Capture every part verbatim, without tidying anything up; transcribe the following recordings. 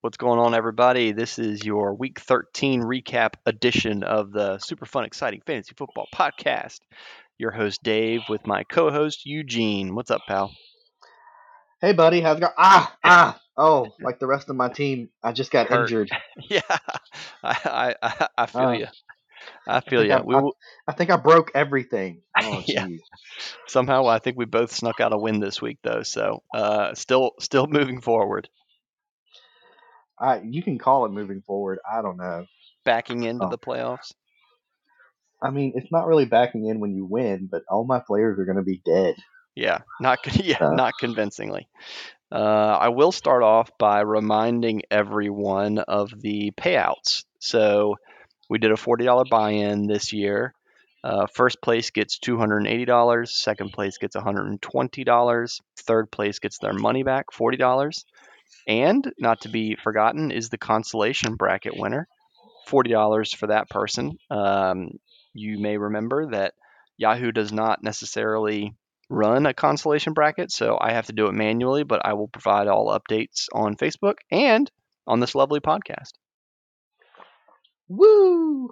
What's going on, everybody? This is your Week thirteen recap edition of the Super Fun, Exciting Fantasy Football Podcast. Your host, Dave, with my co-host, Eugene. What's up, pal? Hey, buddy. How's it going? Ah, ah. Oh, like the rest of my team, I just got Hurt. injured. Yeah, I, I, I feel uh, you. I feel I you. I, we, I, I think I broke everything. Oh, yeah. Somehow, I think we both snuck out a win this week, though. So, uh, still, still moving forward. I, you can call it moving forward. I don't know. Backing into oh. the playoffs? I mean, it's not really backing in when you win, but all my players are going to be dead. Yeah, not yeah, uh, not convincingly. Uh, I will start off by reminding everyone of the payouts. So we did a forty dollars buy-in this year. Uh, first place gets two hundred eighty dollars. Second place gets one hundred twenty dollars. Third place gets their money back, forty dollars. And, not to be forgotten, is the consolation bracket winner, forty dollars for that person. Um, you may remember that Yahoo does not necessarily run a consolation bracket, so I have to do it manually, but I will provide all updates on Facebook and on this lovely podcast. Woo!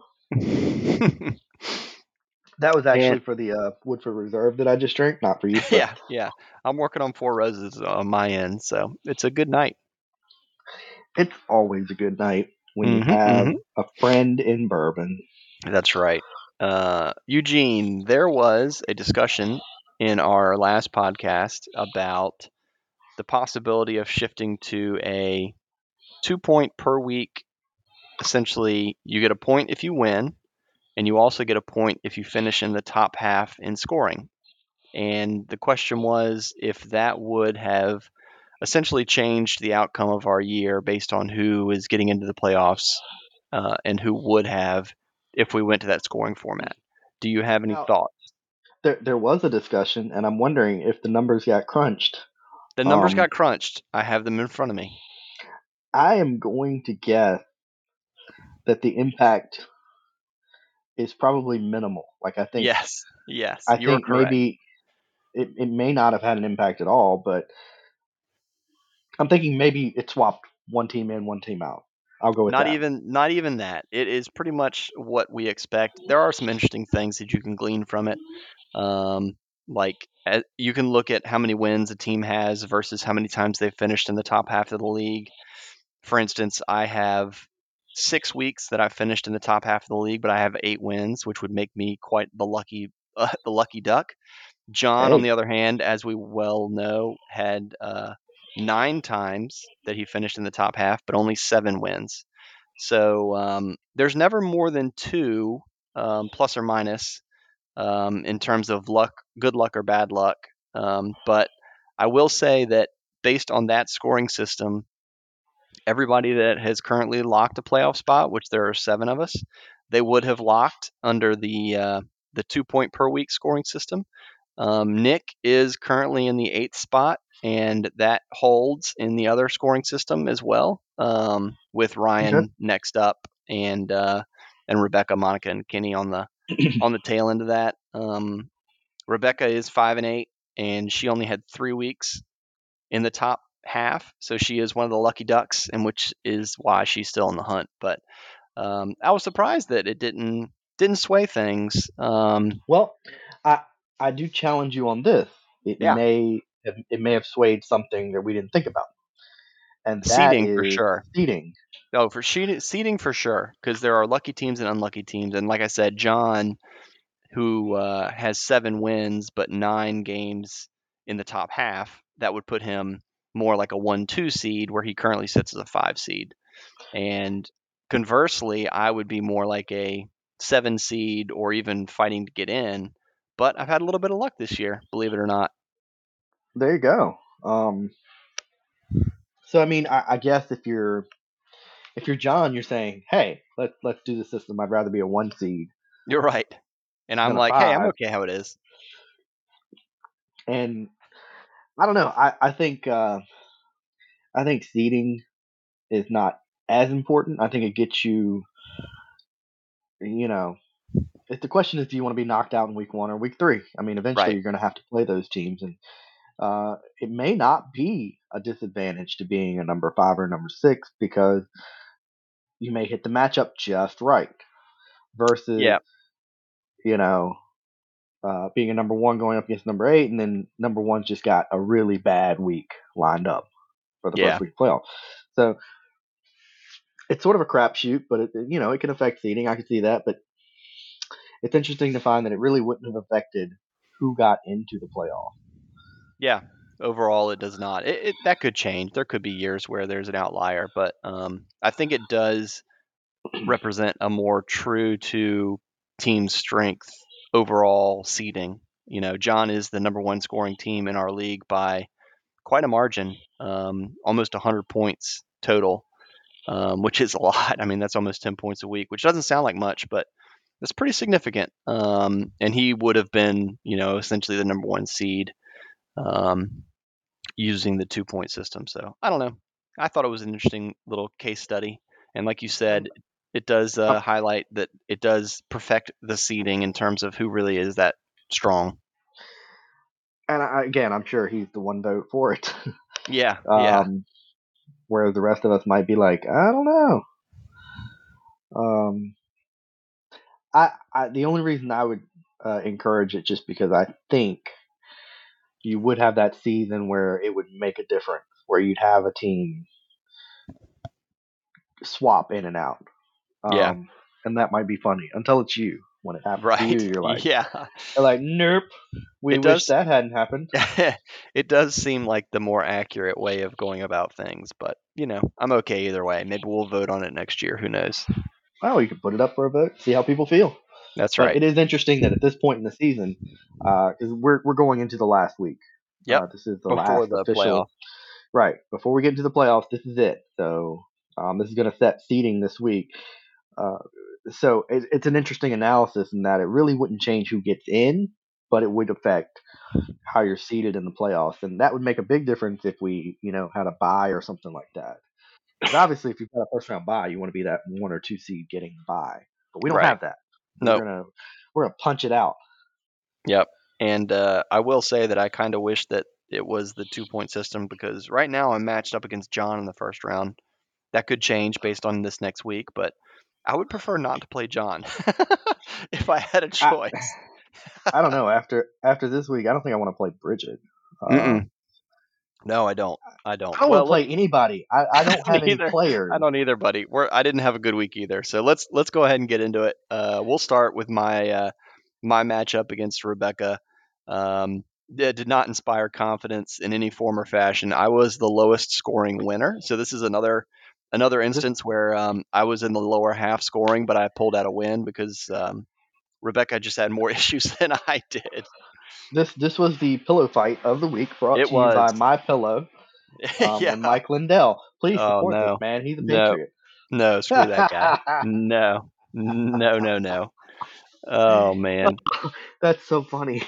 That was actually and, for the uh, Woodford Reserve that I just drank, not for you. But. Yeah, yeah. I'm working on four roses on my end, so it's a good night. It's always a good night when mm-hmm, you have mm-hmm. a friend in bourbon. That's right. Uh, Eugene, there was a discussion in our last podcast about the possibility of shifting to a two-point per week. Essentially, you get a point if you win, and you also get a point if you finish in the top half in scoring. And the question was if that would have essentially changed the outcome of our year based on who is getting into the playoffs uh, and who would have if we went to that scoring format. Do you have any now, thoughts? There, there was a discussion, and I'm wondering if the numbers got crunched. The numbers um, got crunched. I have them in front of me. I am going to guess that the impact is probably minimal. Like I think, yes, yes, I you're think correct. Maybe it, it may not have had an impact at all, but I'm thinking maybe it swapped one team in, one team out. I'll go with not that. even not even that. It is pretty much what we expect. There are some interesting things that you can glean from it. Um, like uh, you can look at how many wins a team has versus how many times they've finished in the top half of the league. For instance, I have six weeks that I finished in the top half of the league, but I have eight wins, which would make me quite the lucky, uh, the lucky duck. John, hey. on the other hand, as we well know, had uh, nine times that he finished in the top half, but only seven wins. So um, there's never more than two, um, plus or minus, um, in terms of luck, good luck or bad luck. Um, but I will say that based on that scoring system, everybody that has currently locked a playoff spot, which there are seven of us, they would have locked under the uh, the two-point per week scoring system. Um, Nick is currently in the eighth spot, and that holds in the other scoring system as well, um, with Ryan okay. next up and uh, and Rebecca, Monica, and Kenny on the on the tail end of that. Um, Rebecca is five and eight, and she only had three weeks in the top half, so she is one of the lucky ducks, and which is why she's still in the hunt. But um, I was surprised that it didn't didn't sway things. Um, well, I I do challenge you on this. It yeah. may it may have swayed something that we didn't think about, and that seeding is for sure. Seeding, no, for she, seeding for sure, because there are lucky teams and unlucky teams, and like I said, John, who uh, has seven wins but nine games in the top half, that would put him more like a one two seed where he currently sits as a five seed. And conversely, I would be more like a seven seed or even fighting to get in. But I've had a little bit of luck this year, believe it or not. There you go. Um, so, I mean, I, I guess if you're if you're John, you're saying, hey, let's, let's do the system. I'd rather be a one seed. You're right. And I'm like, hey, I'm okay how it is. And I don't know. I, I think uh, I think seeding is not as important. I think it gets you, you know, if the question is, do you want to be knocked out in week one or week three? I mean, eventually right. you're going to have to play those teams. And uh, it may not be a disadvantage to being a number five or number six because you may hit the matchup just right versus, yeah. you know, uh, being a number one going up against number eight, and then number one's just got a really bad week lined up for the yeah. first week of playoff. So it's sort of a crapshoot, but it, you know, it can affect seeding. I can see that, but it's interesting to find that it really wouldn't have affected who got into the playoff. Yeah, overall it does not. It, it that could change. There could be years where there's an outlier, but um, I think it does represent a more true to team strength overall seeding. You know, John is the number one scoring team in our league by quite a margin, um, almost one hundred points total, um, which is a lot. I mean, that's almost ten points a week, which doesn't sound like much, but that's pretty significant. Um, and he would have been, you know, essentially the number one seed um, using the two-point system. So I don't know. I thought it was an interesting little case study. And like you said, it does uh, highlight that it does perfect the seeding in terms of who really is that strong. And I, again, I'm sure he's the one vote for it. Yeah. um, yeah. Whereas the rest of us might be like, I don't know. Um, I, I, the only reason I would uh, encourage it just because I think you would have that season where it would make a difference, where you'd have a team swap in and out. Um, yeah. And that might be funny until it's you. When it happens right. to you, you're like, yeah. you're like, nope, we it wish does, that hadn't happened. It does seem like the more accurate way of going about things, but, you know, I'm okay either way. Maybe we'll vote on it next year. Who knows? Well, you can put it up for a vote, see how people feel. That's right. But it is interesting that at this point in the season, uh, we're we're going into the last week. Yeah, uh, this is the before last the official playoff. Right before we get into the playoffs. This is it. So um, this is going to set seeding this week. Uh, so it, it's an interesting analysis in that it really wouldn't change who gets in, but it would affect how you're seeded in the playoffs, and that would make a big difference if we, you know, had a bye or something like that. Because obviously, if you've got a first round bye, you want to be that one or two seed getting the bye, but we don't right. have that. No, nope. we're gonna we're gonna punch it out. Yep, and uh, I will say that I kind of wish that it was the two point system because right now I'm matched up against John in the first round. That could change based on this next week, but I would prefer not to play John if I had a choice. I, I don't know. After after this week, I don't think I want to play Bridget. Um, no, I don't. I don't. I don't well, want to play look, anybody. I, I don't have either. any players. I don't either, buddy. We're, I didn't have a good week either. So let's let's go ahead and get into it. Uh, we'll start with my uh, my matchup against Rebecca. Um, that did not inspire confidence in any form or fashion. I was the lowest scoring winner. So this is another. Another instance where um, I was in the lower half scoring, but I pulled out a win because um, Rebecca just had more issues than I did. This this was the pillow fight of the week brought it to was. you by My Pillow um, yeah. and Mike Lindell. Please support oh, no. this man; he's a patriot. No, no screw that guy. no, no, no, no. Oh man, that's so funny.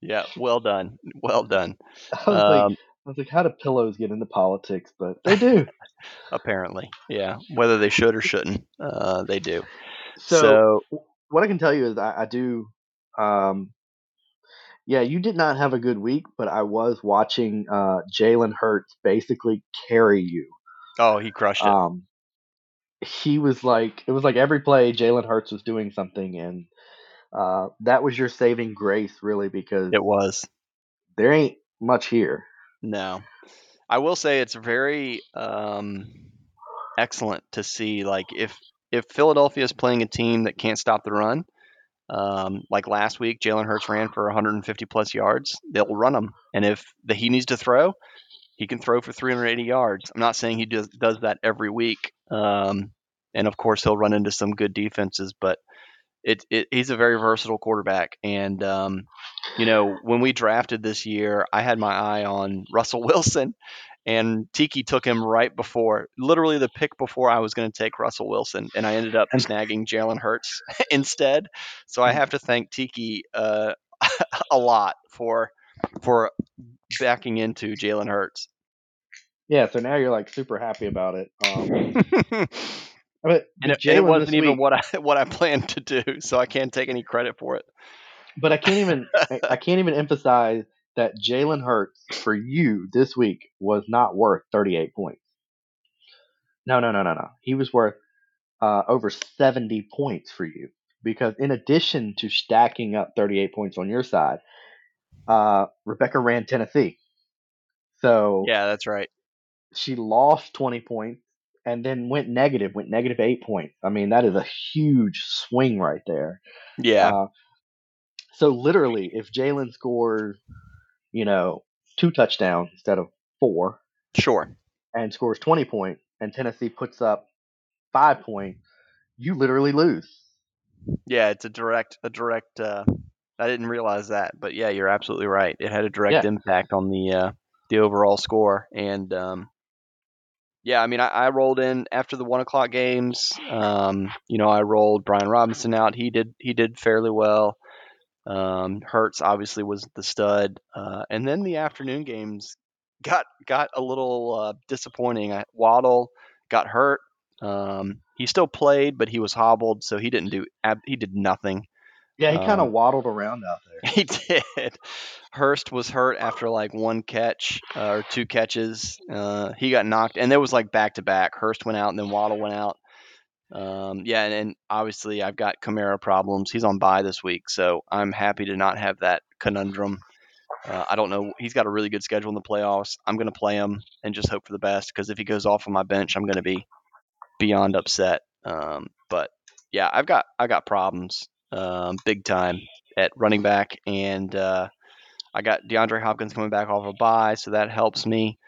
yeah, well done, well done. I was um, like, I was like, how do pillows get into politics? But they do. Apparently. Yeah. Whether they should or shouldn't, uh, they do. So, so what I can tell you is I, I do. Um, yeah, you did not have a good week, but I was watching uh, Jalen Hurts basically carry you. Oh, he crushed it. Um, he was like, it was like every play Jalen Hurts was doing something. And uh, that was your saving grace, really, because it was. There ain't much here. No, I will say it's very um, excellent to see. Like if if Philadelphia is playing a team that can't stop the run, um, like last week, Jalen Hurts ran for one hundred fifty plus yards. They'll run him, and if the, he needs to throw, he can throw for three hundred eighty yards. I'm not saying he does does that every week, um, and of course he'll run into some good defenses, but. It, it he's a very versatile quarterback, and um, you know when we drafted this year, I had my eye on Russell Wilson, and Tiki took him right before, literally the pick before I was going to take Russell Wilson, and I ended up snagging Jalen Hurts instead. So I have to thank Tiki uh, a lot for for backing into Jalen Hurts. Yeah, so now you're like super happy about it. Um... But and it, it wasn't even week, what I what I planned to do, so I can't take any credit for it. But I can't even I, I can't even emphasize that Jalen Hurts for you this week was not worth thirty-eight points. No, no, no, no, no. He was worth uh, over seventy points for you because in addition to stacking up thirty-eight points on your side, uh, Rebecca ran Tennessee. So yeah, that's right. She lost twenty points and then went negative, went negative eight points. I mean, that is a huge swing right there. Yeah. Uh, so literally, if Jalen scores, you know, two touchdowns instead of four, sure, and scores twenty points, and Tennessee puts up five points, you literally lose. Yeah, it's a direct, a direct. Uh, I didn't realize that, but yeah, you're absolutely right. It had a direct yeah. impact on the uh, the overall score, and um, yeah, I mean, I, I rolled in after the one o'clock games. Um, you know, I rolled Brian Robinson out. He did, he did fairly well. Um, Hurts obviously was the stud, uh, and then the afternoon games got got a little uh, disappointing. I, Waddle got hurt. Um, he still played, but he was hobbled, so he didn't do ab- he did nothing. Yeah, he um, kind of waddled around out there. He did. Hurst was hurt after like one catch uh, or two catches. Uh, he got knocked, and there was like back to back. Hurst went out, and then Waddle went out. Um, yeah, and, and obviously I've got Kamara problems. He's on bye this week, so I'm happy to not have that conundrum. Uh, I don't know. He's got a really good schedule in the playoffs. I'm going to play him and just hope for the best because if he goes off on my bench, I'm going to be beyond upset. Um, but yeah, I've got I got problems um, big time at running back, and uh, I got DeAndre Hopkins coming back off a bye, so that helps me.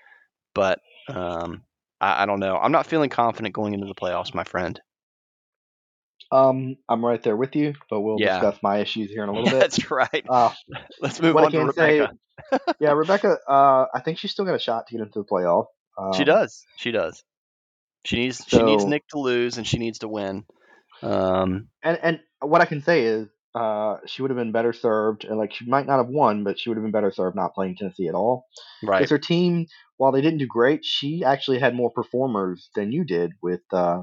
But um, I, I don't know. I'm not feeling confident going into the playoffs, my friend. Um, I'm right there with you, but we'll yeah. discuss my issues here in a little bit. That's right. Uh, Let's move on to Rebecca. Say, yeah, Rebecca, uh, I think she's still got a shot to get into the playoff. Um, she does. She does. She needs so, she needs Nick to lose, and she needs to win. Um, and, and what I can say is uh, she would have been better served. And like she might not have won, but she would have been better served not playing Tennessee at all. Right. Because her team, while they didn't do great, she actually had more performers than you did with uh,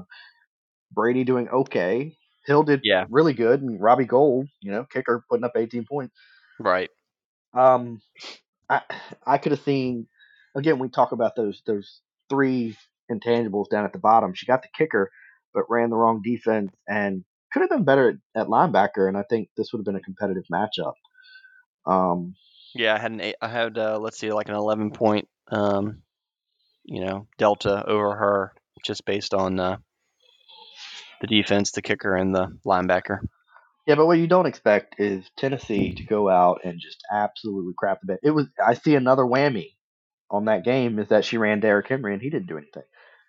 Brady doing okay. Hill did yeah. really good, and Robbie Gold, you know, kicker, putting up eighteen points. Right. Um, I I could have seen, again, we talk about those those three intangibles down at the bottom. She got the kicker, but ran the wrong defense and could have done better at, at linebacker, and I think this would have been a competitive matchup. Um, yeah, I had, an eight, I had uh, let's see, like an eleven-point, um, you know, delta over her just based on uh, – the defense, the kicker, and the linebacker. Yeah, but what you don't expect is Tennessee to go out and just absolutely crap the bed. It was I see another whammy on that game is that she ran Derrick Henry and he didn't do anything.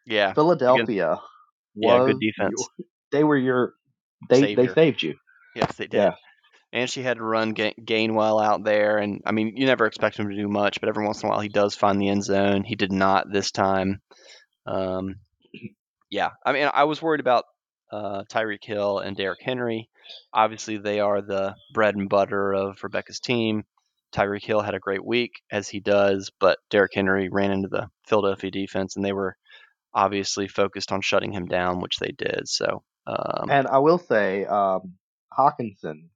Yeah, Philadelphia. Good. Was yeah, good defense. Your, they were your. They Savior. They saved you. Yes, they did. Yeah. And she had to run Gain- Gainwell out there, and I mean, you never expect him to do much, but every once in a while he does find the end zone. He did not this time. Um, yeah, I mean, I was worried about. Uh, Tyreek Hill and Derrick Henry. Obviously, they are the bread and butter of Rebecca's team. Tyreek Hill had a great week, as he does, but Derrick Henry ran into the Philadelphia defense, and they were obviously focused on shutting him down, which they did. So, um, and I will say, um, Hawkinson,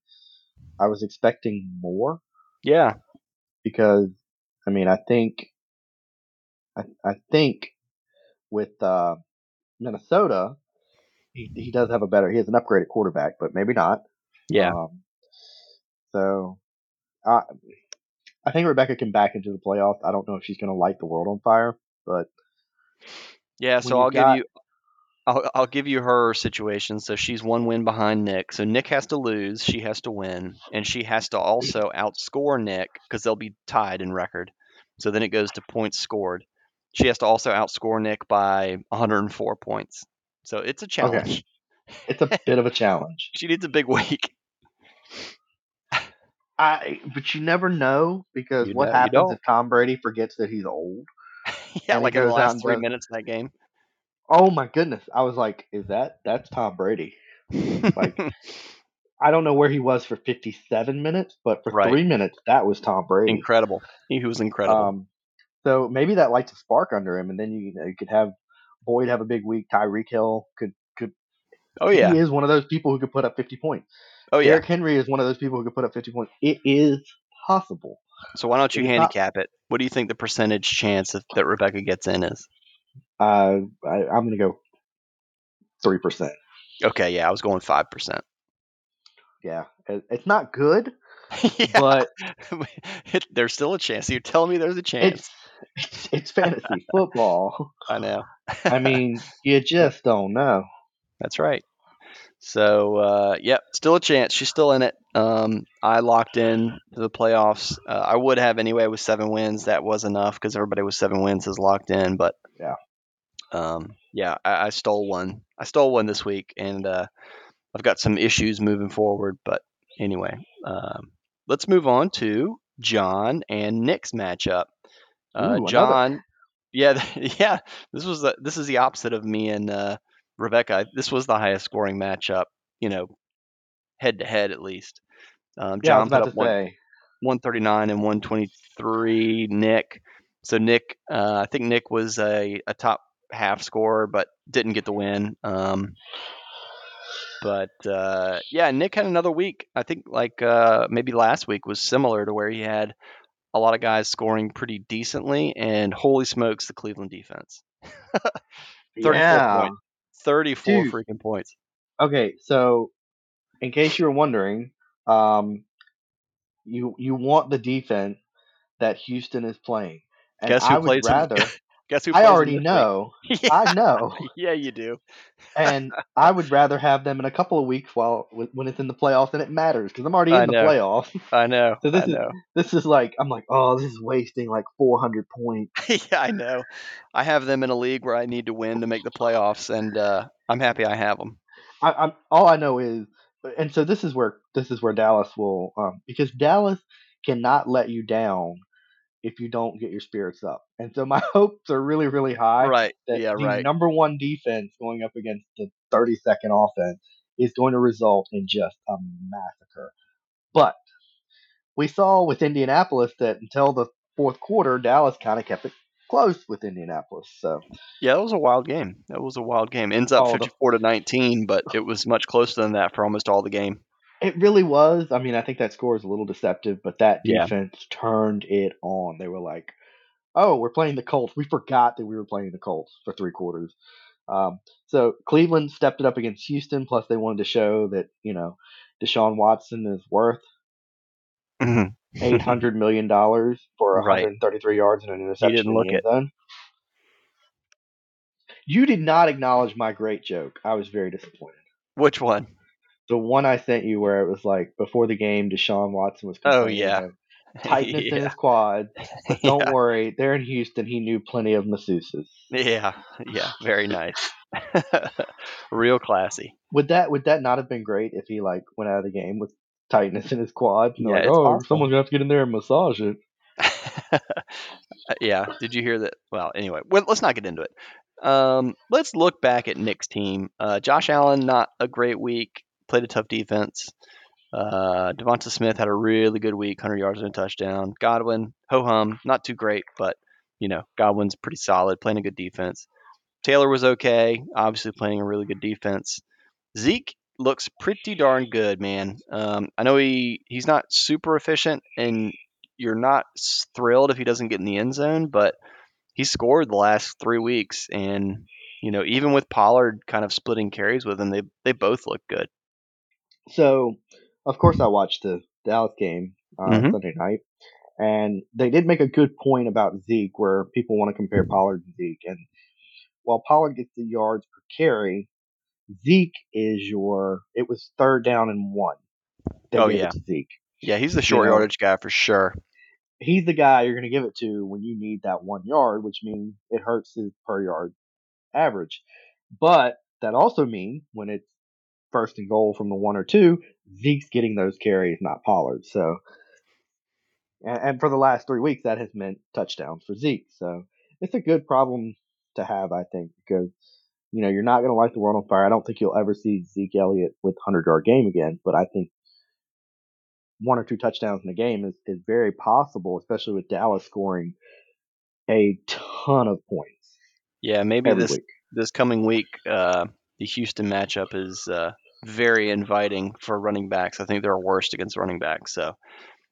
I was expecting more. Yeah. Because, I mean, I think I, I think with uh, Minnesota, He, he does have a better – he has an upgraded quarterback, but maybe not. Yeah. Um, so, I, I think Rebecca can back into the playoffs. I don't know if she's going to light the world on fire, but – Yeah, so I'll got, give you I'll, – I'll give you her situation. So, she's one win behind Nick. So, Nick has to lose. She has to win. And she has to also outscore Nick because they'll be tied in record. So, then it goes to points scored. She has to also outscore Nick by one hundred four points. So it's a challenge. Okay. It's a bit of a challenge. She needs a big week. I, but you never know because you what know, happens if Tom Brady forgets that he's old? Yeah, like in the last three does, minutes of that game. Oh my goodness! I was like, "Is that that's Tom Brady?" Like, I don't know where he was for fifty-seven minutes, but for right. three minutes, that was Tom Brady. Incredible. He was incredible. Um, so maybe that lights a spark under him, and then you, you know you could have. Boyd have a big week. Tyreek Hill could could. Oh yeah, he is one of those people who could put up fifty points. Oh yeah, Derrick Henry is one of those people who could put up fifty points. It is possible. So why don't you handicap it? What do you think the percentage chance that, that Rebecca gets in is? Uh, I, I'm going to go three percent. Okay, yeah, I was going five percent. Yeah, it, it's not good, yeah. but it, there's still a chance. You're telling me there's a chance. It's, it's fantasy football. I know. I mean, you just don't know. That's right. So, uh, yep, still a chance. She's still in it. Um, I locked in to the playoffs. Uh, I would have anyway with seven wins. That was enough because everybody with seven wins is locked in. But yeah, um, yeah, I, I stole one. I stole one this week, and uh, I've got some issues moving forward. But anyway, um, let's move on to John and Nick's matchup. Uh, Ooh, John, yeah, yeah, this was the, this is the opposite of me and. Uh, Rebecca, this was the highest scoring matchup, you know, head to head at least. Um, yeah, John I was about put up to one, say. one thirty-nine and one twenty-three. Nick, so Nick, uh, I think Nick was a, a top half scorer, but didn't get the win. Um, but uh, yeah, Nick had another week. I think like uh, maybe last week was similar to where he had a lot of guys scoring pretty decently, and holy smokes, the Cleveland defense, thirty-four yeah. points. thirty-four Dude. Freaking points. Okay, so in case you were wondering, um, you you want the defense that Houston is playing. And guess who I would plays rather, in, guess who I plays already know. Yeah. I know. Yeah, you do. And I would rather have them in a couple of weeks while when it's in the playoffs, and it matters because I'm already in I the know. playoffs. I know. So this I is know. this is like I'm like, oh, this is wasting like four hundred points. Yeah, I know. I have them in a league where I need to win to make the playoffs, and uh, I'm happy I have them. I, I'm all I know is, and so this is where this is where Dallas will um, because Dallas cannot let you down if you don't get your spirits up. And so my hopes are really, really high. Right. That yeah, the right. number one defense going up against the thirty-second offense is going to result in just a massacre. But we saw with Indianapolis that until the fourth quarter, Dallas kind of kept it close with Indianapolis. So yeah, that was a wild game. That was a wild game. Ends up fifty-four the- to nineteen, but it was much closer than that for almost all the game. It really was. I mean, I think that score is a little deceptive, but that defense yeah. turned it on. They were like, oh, we're playing the Colts. We forgot that we were playing the Colts for three quarters. Um, so Cleveland stepped it up against Houston, plus they wanted to show that, you know, Deshaun Watson is worth eight hundred million dollars for one thirty-three right. yards and an interception. He didn't look it. Zone. You did not acknowledge my great joke. I was very disappointed. Which one? The one I sent you where it was like before the game, Deshaun Watson was complaining. Oh, yeah. Tightness yeah. in his quad. But don't yeah. worry. They're in Houston. He knew plenty of masseuses. Yeah. Yeah. Very nice. Real classy. Would that would that not have been great if he like went out of the game with tightness in his quad? And yeah, like, oh, awful. Someone's going to have to get in there and massage it. Yeah. Did you hear that? Well, anyway, well, let's not get into it. Um, let's look back at Nick's team. Uh, Josh Allen, not a great week. Played a tough defense. Uh, Devonta Smith had a really good week, one hundred yards and a touchdown. Godwin, ho-hum, not too great, but, you know, Godwin's pretty solid, playing a good defense. Taylor was okay, obviously playing a really good defense. Zeke looks pretty darn good, man. Um, I know he, he's not super efficient, and you're not thrilled if he doesn't get in the end zone, but he scored the last three weeks, and, you know, even with Pollard kind of splitting carries with him, they, they both look good. So, of course, I watched the Dallas game on uh, mm-hmm. Sunday night, and they did make a good point about Zeke where people want to compare Pollard to Zeke. And while Pollard gets the yards per carry, Zeke is your – it was third down and one. They oh, yeah. Zeke. Yeah, he's the short you know, yardage guy for sure. He's the guy you're going to give it to when you need that one yard, which means it hurts his per yard average. But that also means when it's first and goal from the one or two, Zeke's getting those carries, not Pollard. So, and, and for the last three weeks, that has meant touchdowns for Zeke. So it's a good problem to have, I think, because, you know, you're not going to light the world on fire. I don't think you'll ever see Zeke Elliott with one hundred-yard game again, but I think one or two touchdowns in the game is, is very possible, especially with Dallas scoring a ton of points. Yeah, maybe this week. this coming week uh... – the Houston matchup is uh, very inviting for running backs. I think they're worst against running backs. So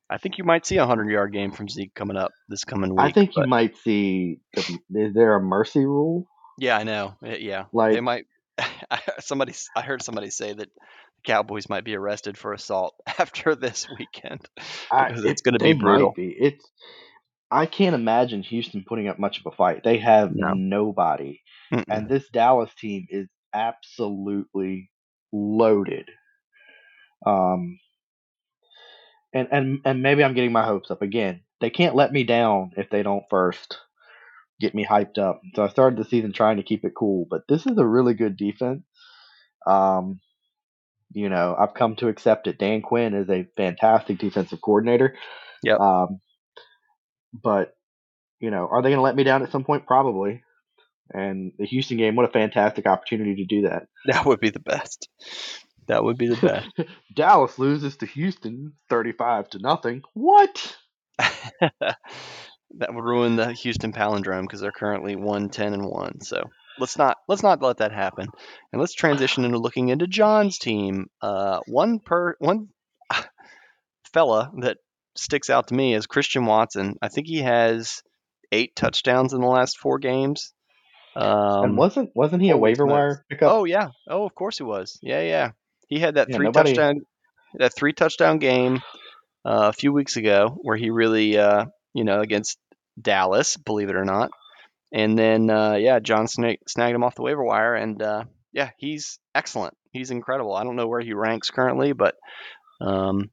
I think you might see a hundred-yard game from Zeke coming up this coming week. I think but... you might see – is there a mercy rule? Yeah, I know. Yeah. Like, they might – somebody – I heard somebody say that the Cowboys might be arrested for assault after this weekend. I, because it's it, going to be brutal. Might be. It's, I can't imagine Houston putting up much of a fight. They have no. nobody. Mm-mm. And this Dallas team is absolutely loaded. Um. And, and and maybe I'm getting my hopes up again. They can't let me down if they don't first get me hyped up. So I started the season trying to keep it cool, but this is a really good defense. Um, you know, I've come to accept it. Dan Quinn is a fantastic defensive coordinator. Yep. Um, but you know, are they going to let me down at some point? Probably. And the Houston game, what a fantastic opportunity to do that. That would be the best. That would be the best. Dallas loses to Houston thirty-five to nothing. What? That would ruin the Houston palindrome because they're currently one ten and one. So let's not let's not let that happen. And let's transition into looking into John's team. Uh, one per one fella that sticks out to me is Christian Watson. I think he has eight touchdowns in the last four games. Um, and wasn't wasn't he oh, a waiver wire pickup? Oh yeah. Oh, of course he was. Yeah, yeah. He had that yeah, three nobody... touchdown, that three touchdown game uh, a few weeks ago, where he really, uh, you know, against Dallas, believe it or not, and then uh, yeah, John sna- snagged him off the waiver wire, and uh, yeah, he's excellent. He's incredible. I don't know where he ranks currently, but um,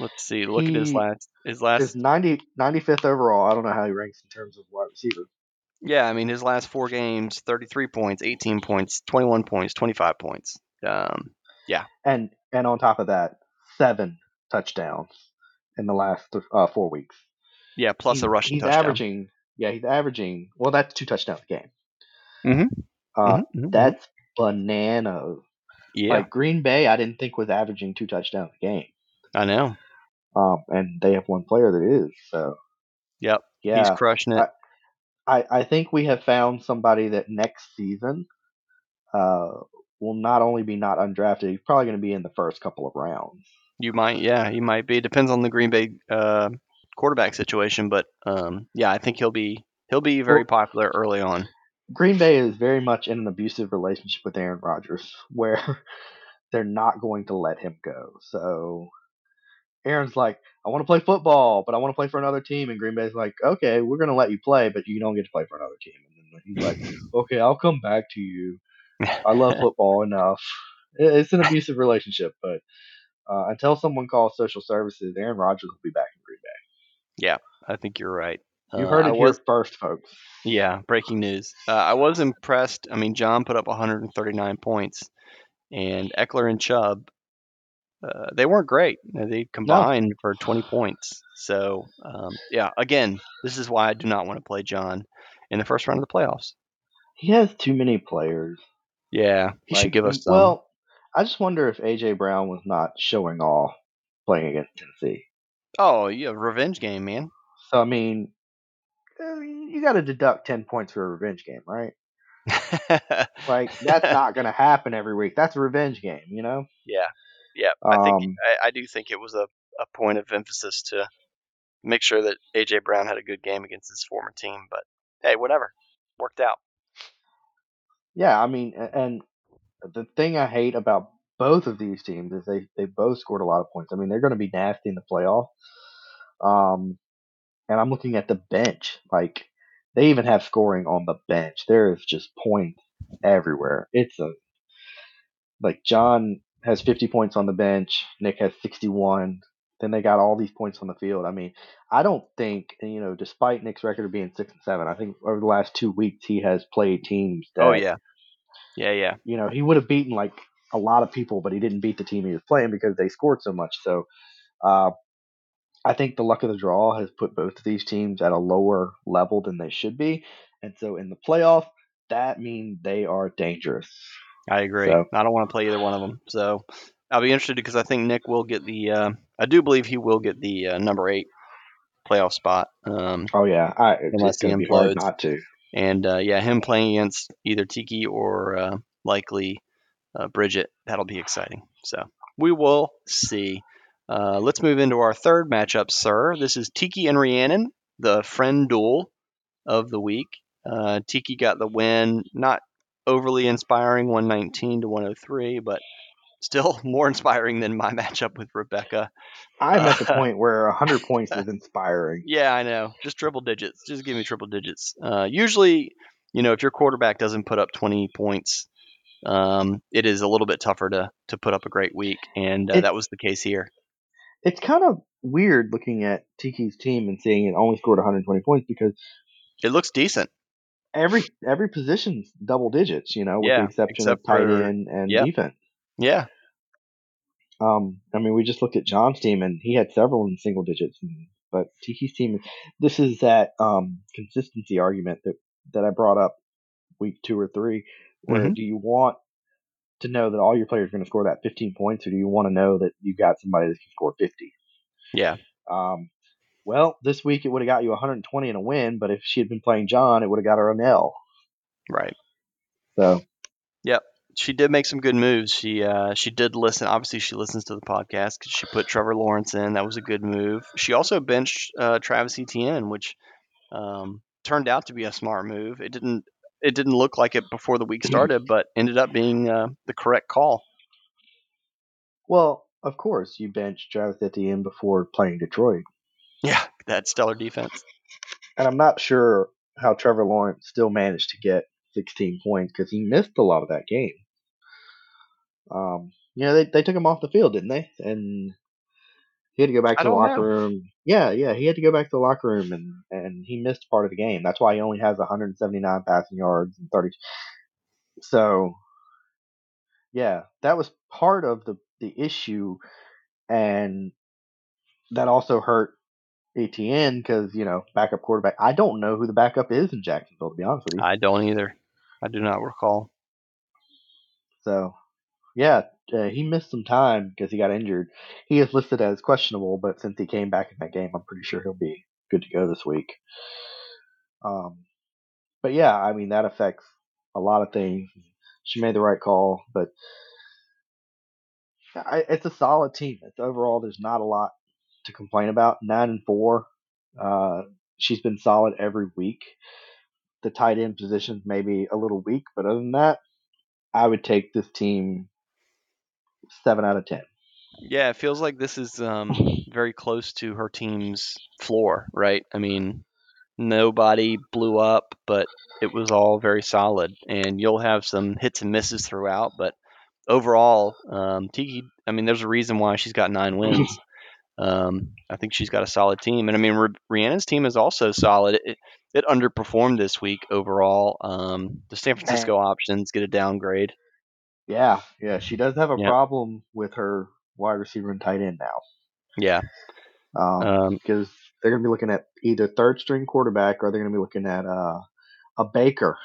let's see. Look he at his last, his last his ninety, ninety-fifth overall. I don't know how he ranks in terms of wide receiver. Yeah, I mean his last four games: thirty-three points, eighteen points, twenty-one points, twenty-five points. Um, Yeah, and and on top of that, seven touchdowns in the last uh, four weeks. Yeah, plus he, a rushing he's touchdown. Averaging, yeah, he's averaging. Well, that's two touchdowns a game. Mm-hmm. Uh, mm-hmm. That's bananas. Yeah, like Green Bay, I didn't think was averaging two touchdowns a game. I know. Um, and they have one player that is. So. Yep. Yeah, he's crushing it. I, I I think we have found somebody that next season. Uh. Will not only be not undrafted, he's probably going to be in the first couple of rounds. You might, yeah, he might be. It depends on the Green Bay uh, quarterback situation, but um, yeah, I think he'll be he'll be very well, popular early on. Green Bay is very much in an abusive relationship with Aaron Rodgers, where they're not going to let him go. So Aaron's like, I want to play football, but I want to play for another team, and Green Bay's like, okay, we're going to let you play, but you don't get to play for another team. And then he's like, okay, I'll come back to you. I love football enough. It's an abusive relationship, but uh, until someone calls social services, Aaron Rodgers will be back in Green Bay. Yeah, I think you're right. You heard uh, it was, here first, folks. Yeah, breaking news. Uh, I was impressed. I mean, John put up one thirty-nine points, and Eckler and Chubb, uh, they weren't great. They combined no. for twenty points. So, um, yeah, again, this is why I do not want to play John in the first round of the playoffs. He has too many players. Yeah, he like, should give us some. Well, I just wonder if A J. Brown was not showing off playing against Tennessee. Oh, yeah, revenge game, man. So, I mean, you got to deduct ten points for a revenge game, right? Like, that's not going to happen every week. That's a revenge game, you know? Yeah, yeah. I think um, I, I do think it was a, a point of emphasis to make sure that A J. Brown had a good game against his former team. But, hey, whatever. Worked out. Yeah, I mean, and the thing I hate about both of these teams is they, they both scored a lot of points. I mean, they're going to be nasty in the playoffs. Um, and I'm looking at the bench. Like, they even have scoring on the bench. There is just points everywhere. It's a like John has fifty points on the bench. Nick has sixty-one. Then they got all these points on the field. I mean, I don't think, you know, despite Nick's record of being six and seven, I think over the last two weeks he has played teams that, oh, yeah. Yeah, yeah. You know, he would have beaten, like, a lot of people, but he didn't beat the team he was playing because they scored so much. So uh, I think the luck of the draw has put both of these teams at a lower level than they should be. And so in the playoff, that means they are dangerous. I agree. So, I don't want to play either one of them. So I'll be interested because I think Nick will get the uh, – I do believe he will get the uh, number eight playoff spot. Um, oh, yeah. I, unless he implodes. Not to. And, uh, yeah, him playing against either Tiki or uh, likely uh, Bridget, that'll be exciting. So we will see. Uh, let's move into our third matchup, sir. This is Tiki and Rhiannon, the friend duel of the week. Uh, Tiki got the win, not overly inspiring, one nineteen to one oh three, but still more inspiring than my matchup with Rebecca. I'm uh, at the point where one hundred points is inspiring. Yeah, I know. Just triple digits. Just give me triple digits. Uh, usually, you know, if your quarterback doesn't put up twenty points, um, it is a little bit tougher to, to put up a great week, and uh, it, that was the case here. It's kind of weird looking at Tiki's team and seeing it only scored one hundred twenty points because it looks decent. Every every position's double digits, you know, with yeah, the exception of tight end and yeah. defense. Yeah. Um, I mean, we just looked at John's team, and he had several in single digits. But Tiki's team, this is that um, consistency argument that, that I brought up week two or three, where mm-hmm. do you want to know that all your players are going to score that fifteen points, or do you want to know that you've got somebody that can score fifty? Yeah. Um, well, this week it would have got you one hundred twenty and a win, but if she had been playing John, it would have got her an L. Right. So. Yep. She did make some good moves. She uh, she did listen. Obviously, she listens to the podcast because she put Trevor Lawrence in. That was a good move. She also benched uh, Travis Etienne, which um, turned out to be a smart move. It didn't it didn't look like it before the week started, but ended up being uh, the correct call. Well, of course, you benched Travis Etienne before playing Detroit. Yeah, that stellar defense. And I'm not sure how Trevor Lawrence still managed to get sixteen points because he missed a lot of that game. Um, you know, they, they took him off the field, didn't they? And he had to go back to the locker room. Yeah, yeah, he had to go back to the locker room, and, and he missed part of the game. That's why he only has one hundred seventy-nine passing yards and thirty. So, yeah, that was part of the, the issue, and that also hurt Etienne because, you know, backup quarterback. I don't know who the backup is in Jacksonville, to be honest with you. I don't either. I do not recall. So... Yeah, uh, he missed some time because he got injured. He is listed as questionable, but since he came back in that game, I'm pretty sure he'll be good to go this week. Um, but yeah, I mean, that affects a lot of things. She made the right call, but I, it's a solid team. It's overall, there's not a lot to complain about. Nine and four. Uh, she's been solid every week. The tight end positions may be a little weak, but other than that, I would take this team Seven out of ten. Yeah, it feels like this is um, very close to her team's floor, right? I mean, nobody blew up, but it was all very solid. And you'll have some hits and misses throughout, but overall, um, Tiki, I mean, there's a reason why she's got nine wins. um, I think she's got a solid team. And, I mean, Rhiannon's team is also solid. It, it underperformed this week overall. Um, the San Francisco and- options get a downgrade. Yeah, yeah, she does have a yep. problem with her wide receiver and tight end now. Yeah. Um, um, because they're going to be looking at either third-string quarterback or they're going to be looking at uh, a Baker.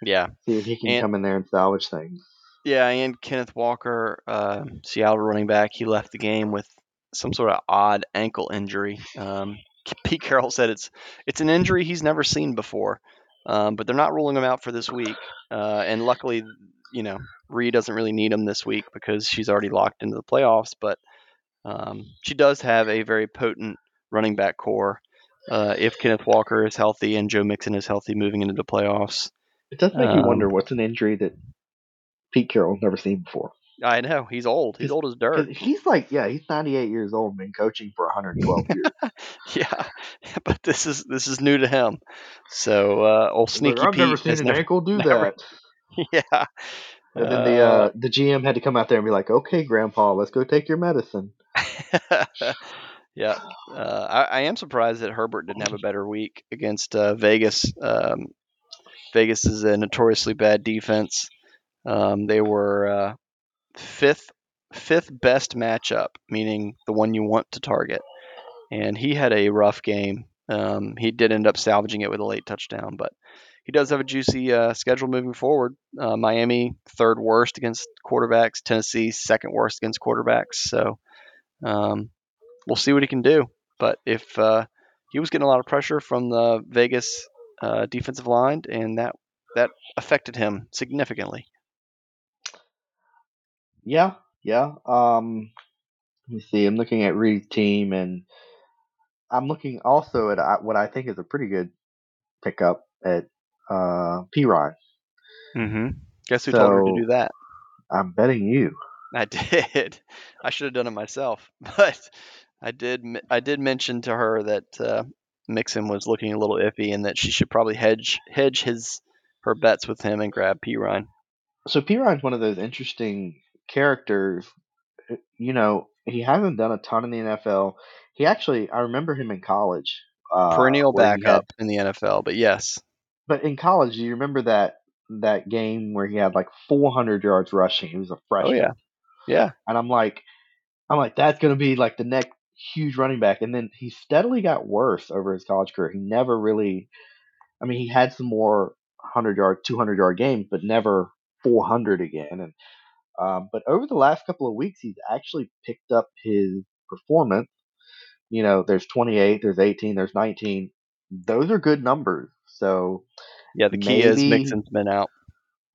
Yeah. See if he can and, come in there and salvage things. Yeah, and Kenneth Walker, uh, Seattle running back, he left the game with some sort of odd ankle injury. Um, Pete Carroll said it's it's an injury he's never seen before, um, but they're not ruling him out for this week. Uh, and luckily, you know, Reed doesn't really need him this week because she's already locked into the playoffs, but um, she does have a very potent running back core. Uh, if Kenneth Walker is healthy and Joe Mixon is healthy moving into the playoffs. It does make um, you wonder what's an injury that Pete Carroll's never seen before. I know. He's old. He's old as dirt. He's like, yeah, he's ninety-eight years old and been coaching for one hundred twelve years. Yeah, but this is this is new to him. So uh, old Sneaky Look, I've Pete. I've never seen an never, ankle do never, that. Yeah. And then the uh, the G M had to come out there and be like, "Okay, Grandpa, let's go take your medicine." Yeah, uh, I, I am surprised that Herbert didn't have a better week against uh, Vegas. Um, Vegas is a notoriously bad defense. Um, they were uh, fifth fifth best matchup, meaning the one you want to target. And he had a rough game. Um, he did end up salvaging it with a late touchdown, but. He does have a juicy uh, schedule moving forward. Uh, Miami, third worst against quarterbacks. Tennessee, second worst against quarterbacks. So um, we'll see what he can do. But if uh, he was getting a lot of pressure from the Vegas uh, defensive line, and that that affected him significantly. Yeah, yeah. Um, me see. I'm looking at Reed's team, and I'm looking also at what I think is a pretty good pickup at uh, Piron. Mm-hmm. Guess who so, told her to do that? I'm betting you. I did. I should have done it myself, but I did. I did mention to her that uh, Mixon was looking a little iffy, and that she should probably hedge hedge his her bets with him and grab Piron. So Piron's one of those interesting characters. You know, he hasn't done a ton in the N F L. He actually, I remember him in college. Uh, Perennial backup had, in the N F L, but yes. But in college, you remember that that game where he had like four hundred yards rushing. He was a freshman. Oh, yeah. Yeah. And I'm like, I'm like, that's going to be like the next huge running back. And then he steadily got worse over his college career. He never really, I mean, he had some more one hundred yard, two hundred yard games, but never four hundred again. And um, but over the last couple of weeks, he's actually picked up his performance. You know, there's twenty-eight, there's eighteen, there's nineteen. Those are good numbers. So yeah, the key maybe, is Mixon's been out.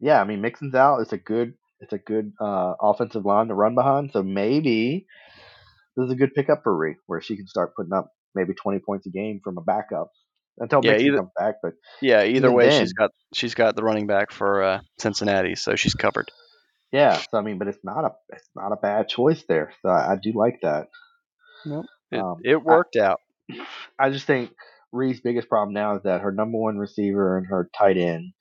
Yeah, I mean Mixon's out. It's a good, it's a good uh, offensive line to run behind. So maybe this is a good pickup for Ree, where she can start putting up maybe twenty points a game from a backup until yeah, Mixon either, comes back. But yeah, either way, then, she's got she's got the running back for uh, Cincinnati, so she's covered. Yeah, so I mean, but it's not a it's not a bad choice there. So I, I do like that. Nope. It, um, it worked I, out. I just think Ree's biggest problem now is that her number one receiver and her tight end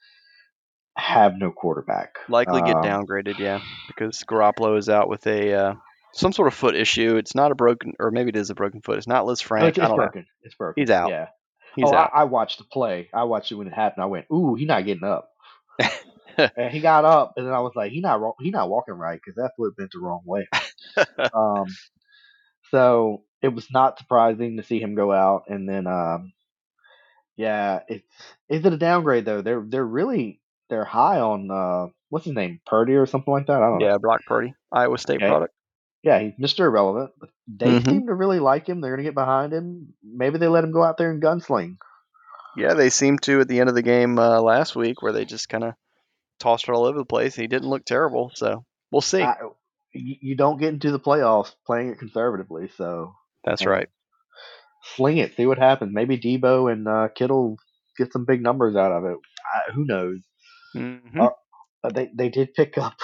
have no quarterback. Likely get um, downgraded, yeah, because Garoppolo is out with a uh, some sort of foot issue. It's not a broken, or maybe it is a broken foot. It's not Liz Frank. It's, it's I don't broken. Know. It's broken. He's out. Yeah. He's oh, out. I, I watched the play. I watched it when it happened. I went, "Ooh, he's not getting up." And he got up, and then I was like, "He not he not walking right because that foot bent the wrong way." um, so. It was not surprising to see him go out, and then, um, yeah, it's is it a downgrade though? They're they're really they're high on uh, what's his name, Purdy or something like that. I don't know. Yeah, Brock Purdy, Iowa State okay. product. Yeah, he's Mister Irrelevant. But they mm-hmm. seem to really like him. They're going to get behind him. Maybe they let him go out there and gunsling. Yeah, they seem to at the end of the game uh, last week, where they just kind of tossed it all over the place. He didn't look terrible, so we'll see. I, you don't get into the playoffs playing it conservatively, so. That's right. Sling it. See what happens. Maybe Debo and uh, Kittle get some big numbers out of it. I, who knows? Mm-hmm. Uh, they they did pick up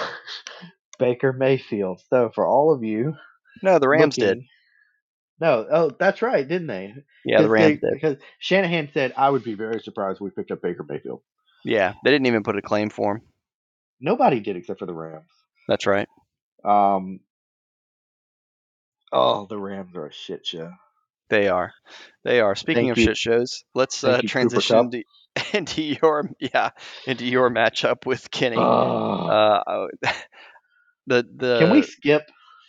Baker Mayfield. So for all of you. No, the Rams looking, did. No. Oh, that's right. Didn't they? Yeah, the Rams they, did. Because Shanahan said, I would be very surprised if we picked up Baker Mayfield. Yeah. They didn't even put a claim for him. Nobody did except for the Rams. That's right. Um. Oh, the Rams are a shit show. They are. They are. Speaking Thank of you. shit shows, let's uh, transition to, into your yeah into your matchup with Kenny. Oh. Uh, the the Can we skip?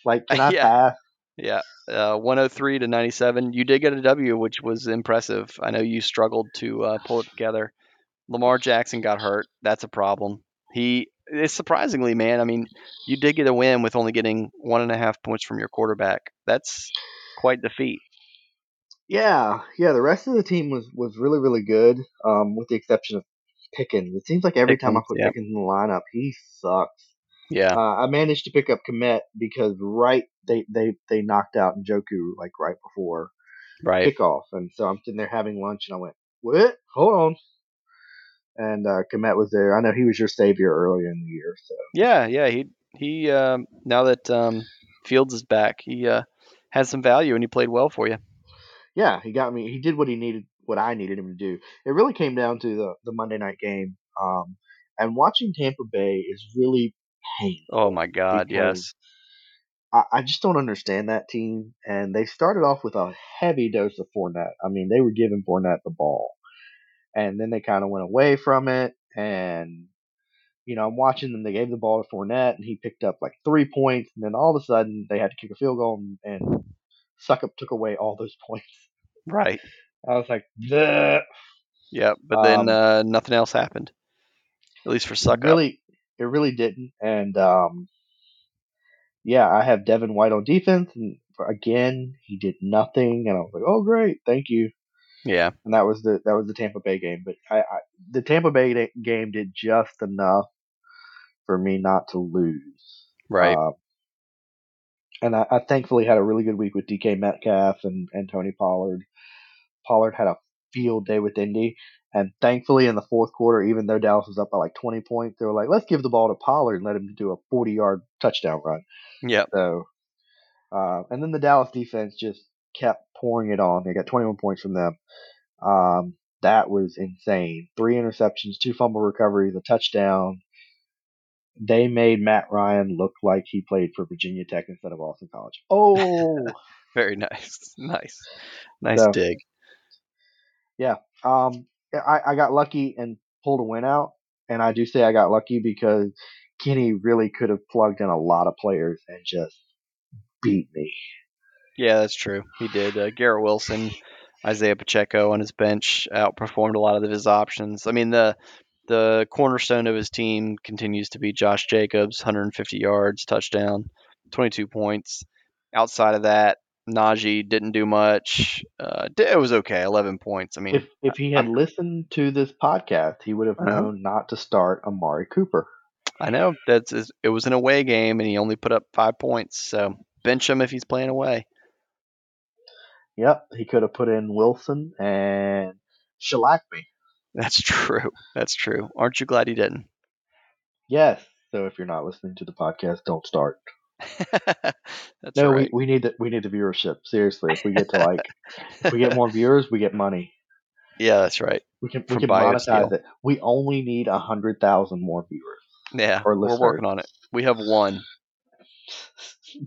Like, can I yeah, pass? Yeah. Uh, one oh three to ninety-seven. You did get a W, which was impressive. I know you struggled to uh, pull it together. Lamar Jackson got hurt. That's a problem. He it's surprisingly, man. I mean, you did get a win with only getting one and a half points from your quarterback. That's quite the feat. Yeah, yeah. The rest of the team was, was really, really good, um, with the exception of Pickens. It seems like every Pickens, time I put yeah. Pickens in the lineup, he sucks. Yeah. Uh, I managed to pick up Komet because right they, they, they knocked out Njoku like right before right. kickoff, and so I'm sitting there having lunch, and I went, "What? Hold on." And uh, Komet was there. I know he was your savior earlier in the year. So yeah, yeah. He he. Um, now that um, Fields is back, he uh, has some value, and he played well for you. Yeah, he got me. He did what he needed, what I needed him to do. It really came down to the, the Monday night game. Um, and watching Tampa Bay is really painful. Oh my God, yes. I, I just don't understand that team. And they started off with a heavy dose of Fournette. I mean, they were giving Fournette the ball. And then they kind of went away from it. And, you know, I'm watching them. They gave the ball to Fournette, and he picked up, like, three points. And then all of a sudden, they had to kick a field goal, and, and Suckup took away all those points. Right. I was like, bleh. Yeah, but then um, uh, nothing else happened, at least for Suckup. Really, it really didn't. And, um, yeah, I have Devin White on defense. And, again, he did nothing. And I was like, oh, great. Thank you. Yeah, and that was the that was the Tampa Bay game. But I, I the Tampa Bay de- game did just enough for me not to lose. Right. Uh, And I, I thankfully had a really good week with D K Metcalf and, and Tony Pollard. Pollard had a field day with Indy. And thankfully in the fourth quarter, even though Dallas was up by like twenty points, they were like, let's give the ball to Pollard and let him do a forty-yard touchdown run. Yeah. So, uh, and then the Dallas defense just kept pouring it on. They got twenty-one points from them. Um, that was insane. Three interceptions, two fumble recoveries, a touchdown. They made Matt Ryan look like he played for Virginia Tech instead of Austin College. Oh, very nice. Nice. Nice so, dig. Yeah. Um, I, I got lucky and pulled a win out. And I do say I got lucky because Kenny really could have plugged in a lot of players and just beat me. Yeah, that's true. He did. Uh, Garrett Wilson, Isaiah Pacheco on his bench outperformed a lot of his options. I mean, the the cornerstone of his team continues to be Josh Jacobs, one hundred fifty yards, touchdown, twenty-two points. Outside of that, Najee didn't do much. Uh, it was okay, eleven points. I mean, if, if he had I'm, listened to this podcast, he would have known not to start Amari Cooper. I know. That's it was an away game, and he only put up five points. So bench him if he's playing away. Yep, he could have put in Wilson and shellac me. That's true. That's true. Aren't you glad he didn't? Yes. So if you're not listening to the podcast, don't start. That's no, right. we, we need the we need the viewership. Seriously, if we get to like, if we get more viewers, we get money. Yeah, that's right. We can From we can monetize it. We only need a hundred thousand more viewers. Yeah, or listeners. We're working on it. We have one.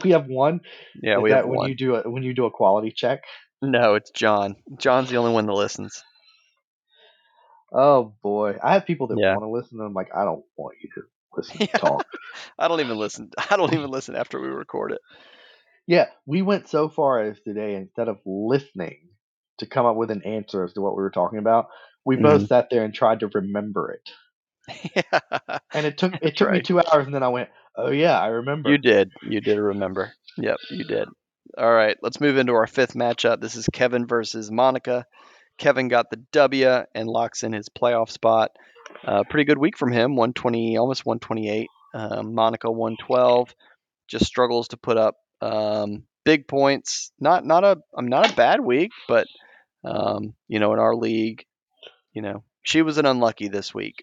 We have one. Yeah, Is we that have when one. You do a, when you do a quality check. No, it's John. John's the only one that listens. Oh boy, I have people that yeah. want to listen, and I'm like, I don't want you to listen to yeah. talk. I don't even listen. I don't even listen after we record it. Yeah, we went so far as today, instead of listening to come up with an answer as to what we were talking about, we mm-hmm. both sat there and tried to remember it. Yeah. And it took it took right. me two hours, and then I went, oh yeah, I remember. You did. You did remember. Yep, you did. All right, let's move into our fifth matchup. This is Kevin versus Monica. Kevin got the W and locks in his playoff spot. Uh, pretty good week from him, one twenty, almost one twenty-eight. Um, Monica one twelve, just struggles to put up um, big points. Not not a um, not a bad week, but um, you know, in our league, you know, she was an unlucky this week,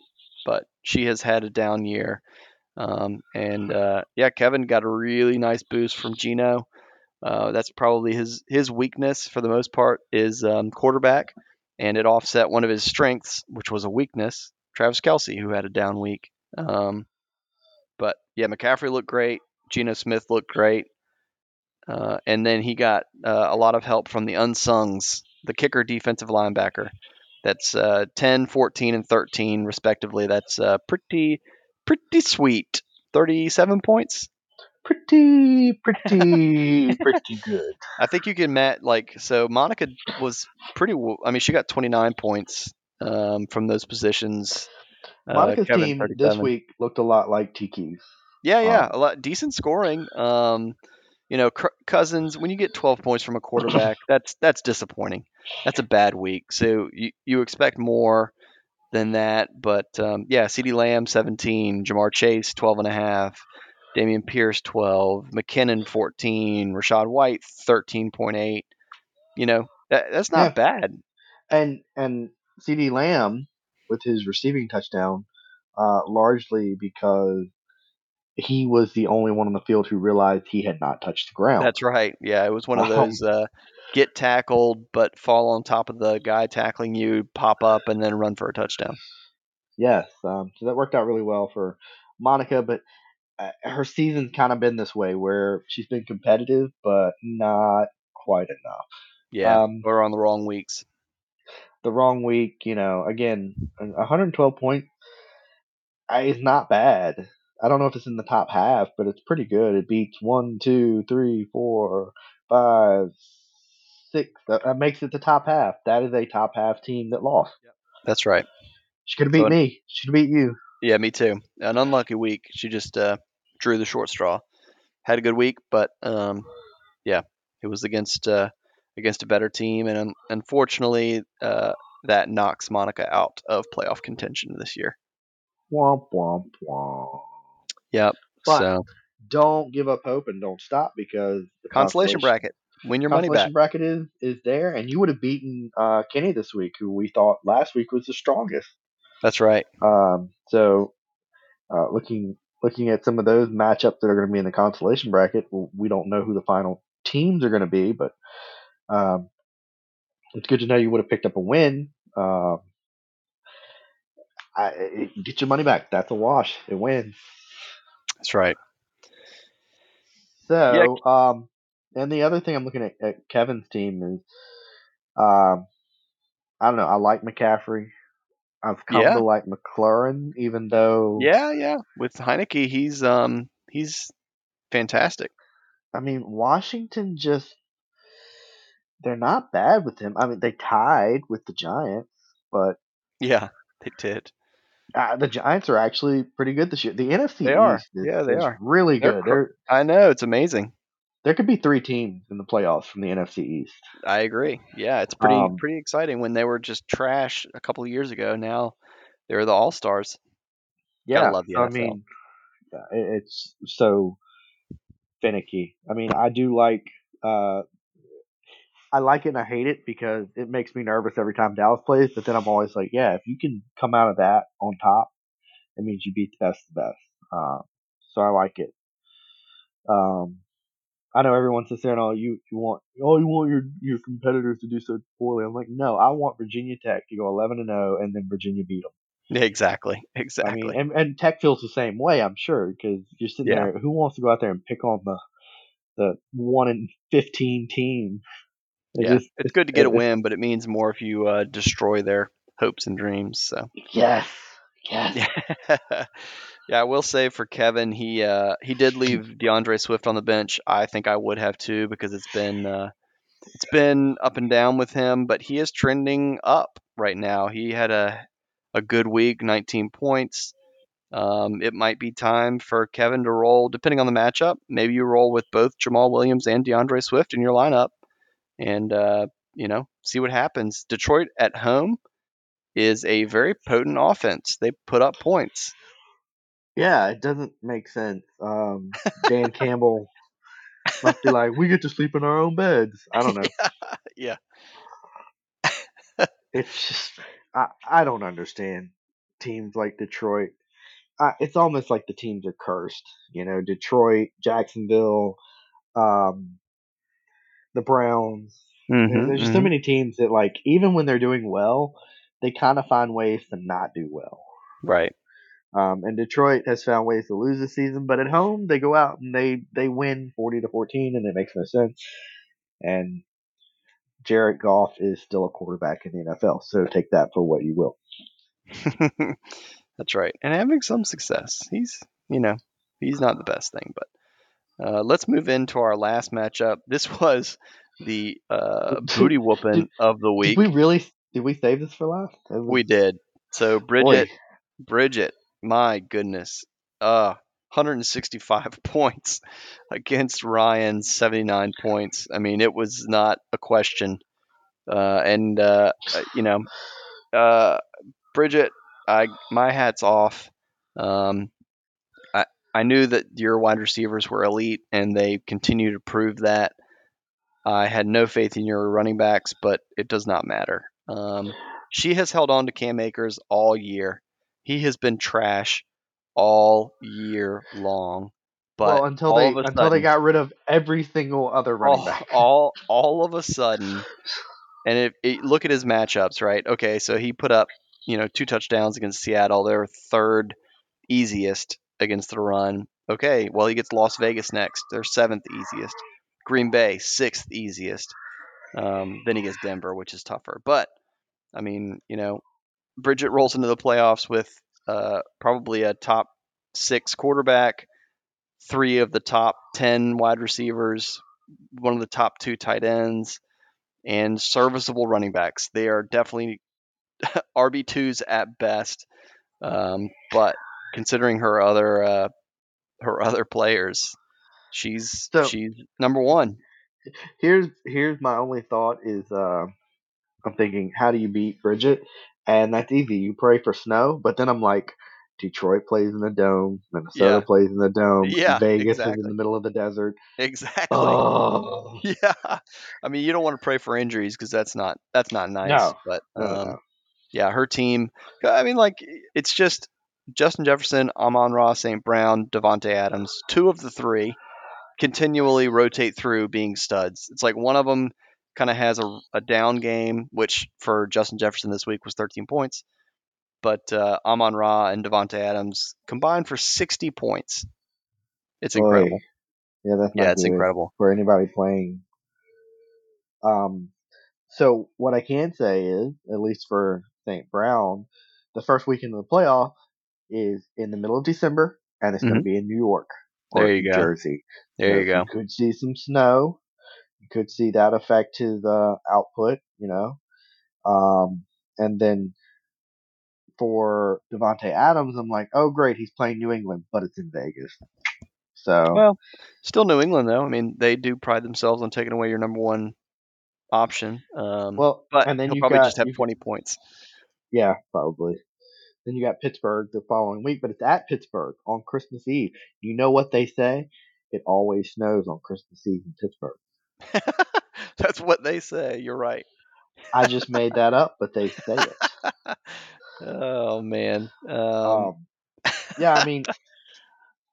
but she has had a down year. Um, and uh, yeah, Kevin got a really nice boost from Gino. Uh, that's probably his his weakness for the most part is um, quarterback, and it offset one of his strengths, which was a weakness, Travis Kelce, who had a down week. Um, but, yeah, McCaffrey looked great. Geno Smith looked great. Uh, and then he got uh, a lot of help from the unsungs, the kicker defensive linebacker. That's uh, ten, fourteen, and thirteen, respectively. That's uh, pretty, pretty sweet. thirty-seven points. Pretty, pretty, pretty good. I think you can, Matt, like, so Monica was pretty, I mean, she got twenty-nine points um, from those positions. Monica's uh, team this week looked a lot like Tiki's. Yeah, yeah, um, a lot, decent scoring. Um, you know, C- Cousins, when you get twelve points from a quarterback, that's that's disappointing. That's a bad week. So you, you expect more than that. But, um, yeah, CeeDee Lamb, seventeen, Jamar Chase, twelve and a half. Damian Pierce, twelve, McKinnon, fourteen, Rashad White, thirteen point eight. You know, that, that's not yeah. bad. And and CeeDee Lamb, with his receiving touchdown, uh, largely because he was the only one on the field who realized he had not touched the ground. That's right. Yeah, it was one wow. of those uh, get tackled but fall on top of the guy tackling you, pop up, and then run for a touchdown. Yes. Um, so that worked out really well for Monica, but – her season's kind of been this way where she's been competitive, but not quite enough. Yeah, um, or on the wrong weeks. The wrong week, you know, again, one hundred twelve points is not bad. I don't know if it's in the top half, but it's pretty good. It beats one, two, three, four, five, six. That makes it the top half. That is a top half team that lost. That's right. She could have beat so, me. She could have beat you. Yeah, me too. An unlucky week. She just uh, drew the short straw. Had a good week, but um, yeah, it was against uh, against a better team, and um, unfortunately, uh, that knocks Monica out of playoff contention this year. Womp womp womp. Yep. But so don't give up hope and don't stop, because the consolation, consolation bracket, win your money back. Consolation bracket is, is there, and you would have beaten uh, Kenny this week, who we thought last week was the strongest. That's right. Um, so uh, looking looking at some of those matchups that are going to be in the consolation bracket, we don't know who the final teams are going to be, but um, it's good to know you would have picked up a win. Um, I, it, get your money back. That's a wash. It wins. That's right. So, yeah. um, and the other thing I'm looking at, at Kevin's team is, um, I don't know. I like McCaffrey. I've come yeah. to like McLaurin, even though. Yeah, yeah. With Heineke, he's um he's fantastic. I mean, Washington just, they're not bad with him. I mean, they tied with the Giants, but yeah, they did. Uh, the Giants are actually pretty good this year. The N F C they East are. Is, yeah, they is are. really they're, good. They're, I know. It's amazing. There could be three teams in the playoffs from the N F C East. I agree. Yeah, it's pretty um, pretty exciting. When they were just trash a couple of years ago, now they're the all-stars. Yeah, Gotta love the N F L. I mean, it's so finicky. I mean, I do like uh, – I like it and I hate it because it makes me nervous every time Dallas plays, but then I'm always like, yeah, if you can come out of that on top, it means you beat the best of the best. Uh, so I like it. Um. I know everyone sits there and all you, you want, oh, you want your, your competitors to do so poorly. I'm like, no, I want Virginia Tech to go eleven and oh, and then Virginia beat them. Exactly, exactly. I mean, and, and Tech feels the same way, I'm sure, because you're sitting yeah. there. Who wants to go out there and pick on the the one in fifteen team? It yeah, just, it's good to get it, a win, but it means more if you uh, destroy their hopes and dreams. So yes, yes. Yeah, I will say for Kevin, he uh, he did leave DeAndre Swift on the bench. I think I would have too, because it's been uh, it's been up and down with him, but he is trending up right now. He had a a good week, nineteen points. Um, it might be time for Kevin to roll, depending on the matchup. Maybe you roll with both Jamal Williams and DeAndre Swift in your lineup, and uh, you know, see what happens. Detroit at home is a very potent offense. They put up points. Yeah, it doesn't make sense. Um, Dan Campbell must be like, we get to sleep in our own beds. I don't know. Yeah. It's just, I, I don't understand teams like Detroit. I, it's almost like the teams are cursed. You know, Detroit, Jacksonville, um, the Browns. Mm-hmm, There's mm-hmm. so many teams that, like, even when they're doing well, they kind of find ways to not do well. Right. Um, and Detroit has found ways to lose this season, but at home they go out and they, they win forty to fourteen, and it makes no sense. And Jared Goff is still a quarterback in the N F L, so take that for what you will. That's right, and having some success. He's you know he's not the best thing, but uh, let's move into our last matchup. This was the uh, booty whooping did, of the week. Did we really did we save this for last? Was, we did. So Bridget, boy. Bridget. My goodness, uh, one hundred sixty-five points against Ryan's seventy-nine points. I mean, it was not a question. Uh, and, uh, you know, uh, Bridget, I my hat's off. Um, I, I knew that your wide receivers were elite, and they continue to prove that. I had no faith in your running backs, but it does not matter. Um, she has held on to Cam Akers all year. He has been trash all year long. But well, until all they of a until sudden, they got rid of every single other running all, back. All all of a sudden, and it, it, look at his matchups, right? Okay, so he put up you know two touchdowns against Seattle. They were third easiest against the run. Okay, well he gets Las Vegas next. They're seventh easiest. Green Bay sixth easiest. Um, then he gets Denver, which is tougher. But I mean, you know. Bridget rolls into the playoffs with uh, probably a top six quarterback, three of the top ten wide receivers, one of the top two tight ends, and serviceable running backs. They are definitely R B twos at best, um, but considering her other uh, her other players, she's so, she's number one. Here's here's my only thought is uh, I'm thinking, how do you beat Bridget? And that's easy. You pray for snow, but then I'm like, Detroit plays in the dome. Minnesota yeah. plays in the dome. Yeah, Vegas exactly. is in the middle of the desert. Exactly. Oh. Yeah. I mean, you don't want to pray for injuries because that's not that's not nice. No. But um, no, no. yeah, her team. I mean, like it's just Justin Jefferson, Amon-Ra, Saint Brown, Devontae Adams. Two of the three continually rotate through being studs. It's like one of them kind of has a, a down game, which for Justin Jefferson this week was thirteen points. But uh, Amon-Ra and Devontae Adams combined for sixty points. It's Boy. incredible. Yeah, that's yeah, it's incredible for anybody playing. Um, so what I can say is, at least for Saint Brown, the first weekend of the playoff is in the middle of December, and it's mm-hmm. going to be in New York or there you go. Jersey. There so you go. You could see some snow. You could see that affect his uh, output. You know, um, and then. For Devontae Adams, I'm like, oh, great, he's playing New England, but it's in Vegas. So, well, still New England, though. I mean, they do pride themselves on taking away your number one option. Um, well, but and then he'll you probably got, just have you, twenty points. Yeah, probably. Then you got Pittsburgh the following week, but it's at Pittsburgh on Christmas Eve. You know what they say? It always snows on Christmas Eve in Pittsburgh. That's what they say. You're right. I just made that up, but they say it. Oh man, um. Um, yeah. I mean,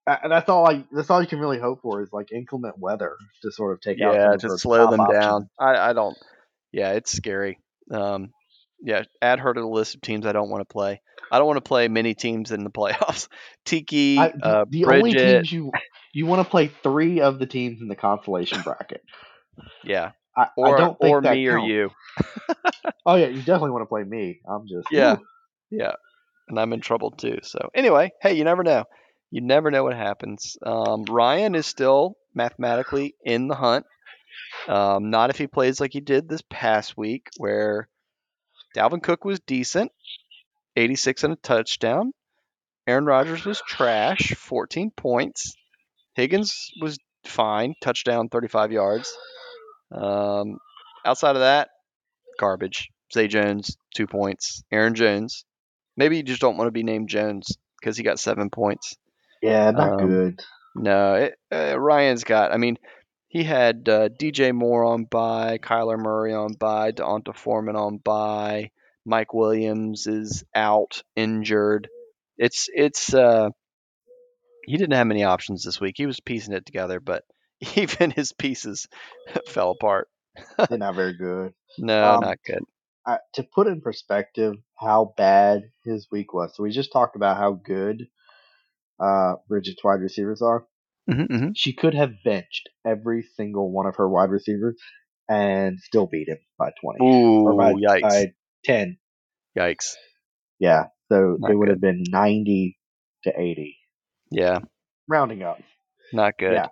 that's all. I that's all you can really hope for is like inclement weather to sort of take yeah, out. Yeah, to slow them option. down. I, I don't. Yeah, it's scary. Um, yeah, add her to the list of teams I don't want to play. I don't want to play many teams in the playoffs. Tiki, I, the, uh, the Bridget. Only teams you you want to play three of the teams in the consolation bracket. Yeah. I, or, I don't think or that me counts. Or you. Oh yeah, you definitely want to play me. I'm just yeah. Ooh. Yeah, and I'm in trouble too. So anyway, hey, you never know. You never know what happens. Um, Ryan is still mathematically in the hunt. Um, not if he plays like he did this past week where Dalvin Cook was decent, eighty-six and a touchdown. Aaron Rodgers was trash, fourteen points. Higgins was fine, touchdown, thirty-five yards. Um, outside of that, garbage. Zay Jones, two points. Aaron Jones. Maybe you just don't want to be named Jones because he got seven points. Yeah, not um, good. No, it, uh, Ryan's got – I mean, he had uh, D J Moore on by, Kyler Murray on by, Deonta Foreman on by, Mike Williams is out, injured. It's – it's uh, he didn't have many options this week. He was piecing it together, but even his pieces fell apart. They're not very good. No, um, not good. I, to put in perspective how bad his week was. So we just talked about how good uh, Bridget's wide receivers are. Mm-hmm, mm-hmm. She could have benched every single one of her wide receivers and still beat him by twenty. Ooh, or by, yikes. by ten. Yikes. Yeah. So Not it would good. have been ninety to eighty. Yeah. Rounding up. Not good. Yeah.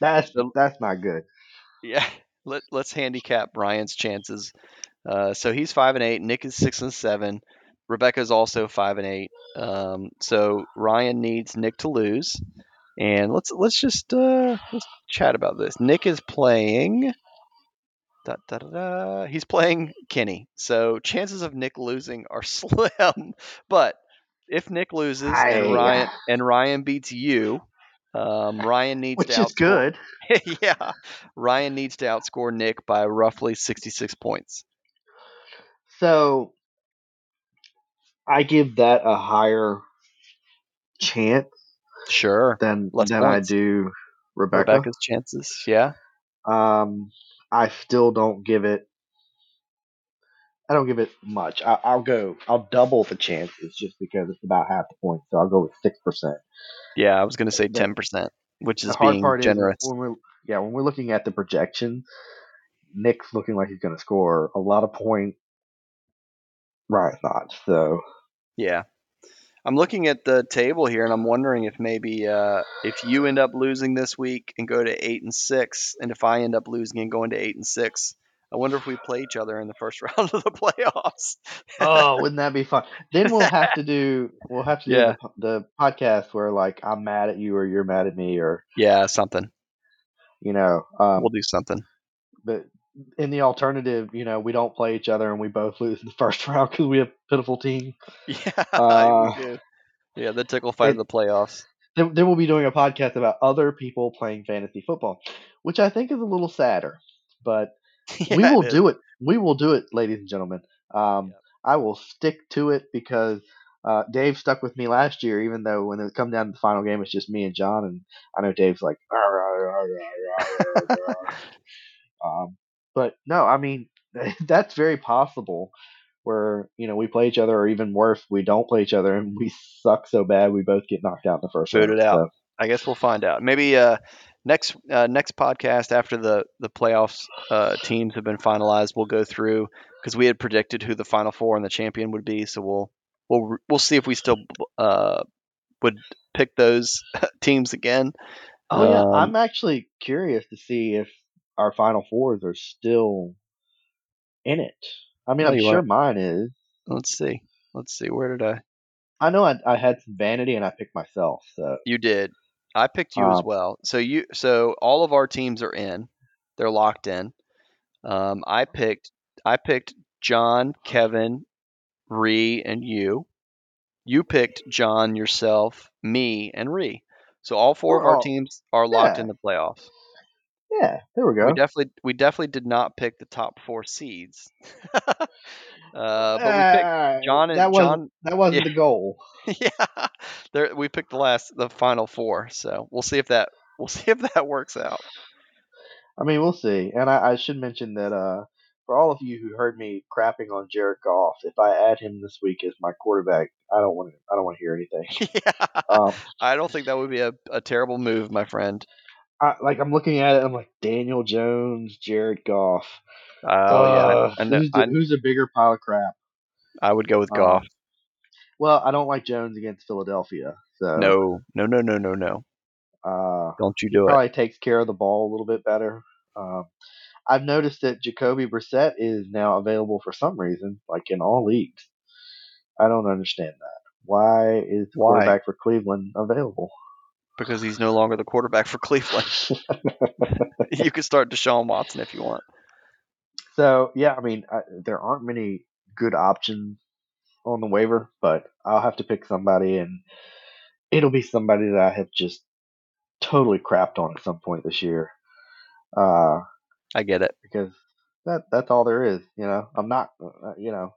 That's that's not good. Yeah. Let, let's handicap Brian's chances. Uh, so he's five and eight. Nick is six and seven. Rebecca's also five and eight. Um, so Ryan needs Nick to lose, and let's let's just uh, let's chat about this. Nick is playing. Da, da, da, da. He's playing Kenny. So chances of Nick losing are slim. But if Nick loses I, and Ryan yeah. and Ryan beats you, um, Ryan needs which to is outscore. good. yeah, Ryan needs to outscore Nick by roughly sixty-six points. So I give that a higher chance sure. than, than I do Rebecca. Rebecca's chances, yeah. Um, I still don't give it – I don't give it much. I, I'll go – I'll double the chances just because it's about half the point, so I'll go with six percent. Yeah, I was going to say ten percent, which is being generous. Is when we're, yeah, when we're looking at the projection, Nick's looking like he's going to score a lot of points. Right, not so. Yeah, I'm looking at the table here, and I'm wondering if maybe uh, if you end up losing this week and go to eight and six, and if I end up losing and going to eight and six, I wonder if we play each other in the first round of the playoffs. Oh, wouldn't that be fun? Then we'll have to do we'll have to do yeah. the, the podcast where like I'm mad at you or you're mad at me or yeah something. You know, um, we'll do something. But. In the alternative, you know, we don't play each other and we both lose in the first round because we have pitiful teams. Yeah, uh, we do. Yeah, the tickle fight in the playoffs. Then, then we'll be doing a podcast about other people playing fantasy football, which I think is a little sadder. But yeah, we will it do it. We will do it, ladies and gentlemen. Um, yeah. I will stick to it because uh, Dave stuck with me last year, even though when it comes down to the final game, it's just me and John. And I know Dave's like, arr, arr, arr, arr, arr, arr. um, but no, I mean, that's very possible. Where, you know, we play each other, or even worse, we don't play each other, and we suck so bad we both get knocked out in the first round. Booted out. So. I guess we'll find out. Maybe uh, next uh, next podcast after the the playoffs uh, teams have been finalized, we'll go through, because we had predicted who the Final Four and the champion would be. So we'll we'll we'll see if we still uh, would pick those teams again. Oh um, yeah, I'm actually curious to see if our Final Fours are still in it. I mean, I'm sure want. mine is. Let's see. Let's see. Where did I? I know I, I had some vanity and I picked myself. So you did. I picked you um, as well. So you. So all of our teams are in. They're locked in. Um, I picked. I picked John, Kevin, Ree, and you. You picked John, yourself, me, and Ree. So all four We're of all, our teams are yeah. locked in the playoffs. Yeah, there we go. We definitely, we definitely did not pick the top four seeds. uh, but we picked John and that wasn't, John. That wasn't yeah. the goal. yeah, there, we picked the last, the final four. So we'll see if that, we'll see if that works out. I mean, we'll see. And I, I should mention that uh, for all of you who heard me crapping on Jared Goff, if I add him this week as my quarterback, I don't want to. I don't want to hear anything. yeah. um, I don't think that would be a, a terrible move, my friend. I, like, I'm looking at it, I'm like, Daniel Jones, Jared Goff. Oh, uh, yeah. Who's, the, who's a bigger pile of crap? I would go with um, Goff. Well, I don't like Jones against Philadelphia. So No, no, no, no, no, no. Uh, don't you do it. Probably takes care of the ball a little bit better. Uh, I've noticed that Jacoby Brissett is now available for some reason, like in all leagues. I don't understand that. Why is the Why? quarterback for Cleveland available? Because he's no longer the quarterback for Cleveland. You could start Deshaun Watson if you want. So, yeah, I mean, I, there aren't many good options on the waiver, but I'll have to pick somebody, and it'll be somebody that I have just totally crapped on at some point this year. Uh, I get it. Because that that's all there is, you know. I'm not, uh, you know.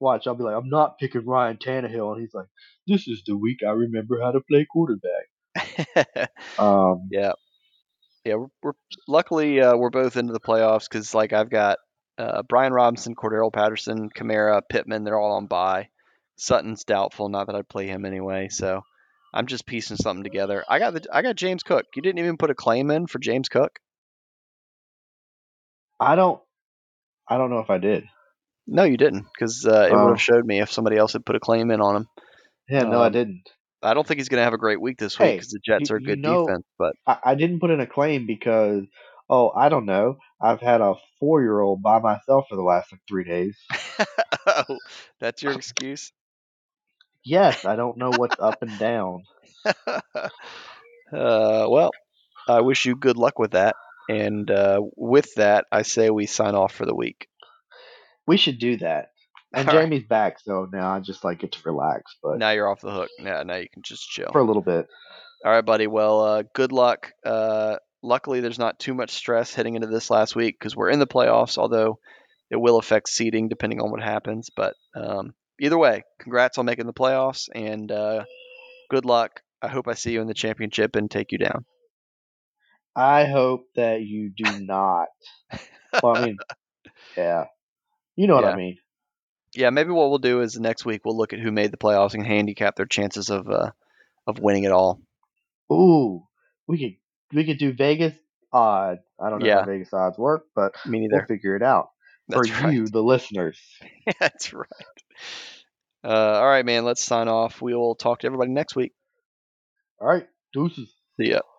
Watch, I'll be like, I'm not picking Ryan Tannehill. And he's like, this is the week I remember how to play quarterback. um, yeah, yeah. We're, we're luckily uh, we're both into the playoffs because, like, I've got uh, Brian Robinson, Cordero Patterson, Kamara, Pittman. They're all on bye. Sutton's doubtful. Not that I'd play him anyway. So I'm just piecing something together. I got the I got James Cook. You didn't even put a claim in for James Cook. I don't. I don't know if I did. No, you didn't, because uh, it um, would have showed me if somebody else had put a claim in on him. Yeah, um, no, I didn't. I don't think he's going to have a great week this week because hey, the Jets you, are a good you know, defense. But I, I didn't put in a claim because, oh, I don't know. I've had a four-year-old by myself for the last like, three days. oh, that's your excuse? Yes, I don't know what's up and down. uh, well, I wish you good luck with that. And uh, with that, I say we sign off for the week. We should do that. And All Jamie's right. back, so now I just like get to relax. But now you're off the hook. Yeah, now you can just chill for a little bit. All right, buddy. Well, uh, good luck. Uh, luckily, there's not too much stress heading into this last week because we're in the playoffs. Although it will affect seeding depending on what happens. But um, either way, congrats on making the playoffs and uh, good luck. I hope I see you in the championship and take you down. I hope that you do not. well, I mean, yeah, you know what yeah. I mean. Yeah, maybe what we'll do is next week we'll look at who made the playoffs and handicap their chances of uh, of winning it all. Ooh, we could we could do Vegas odds. I don't know yeah. how Vegas odds work, but Me neither. we'll figure it out That's for right. you, the listeners. That's right. Uh, all right, man, let's sign off. We will talk to everybody next week. All right, deuces. See ya.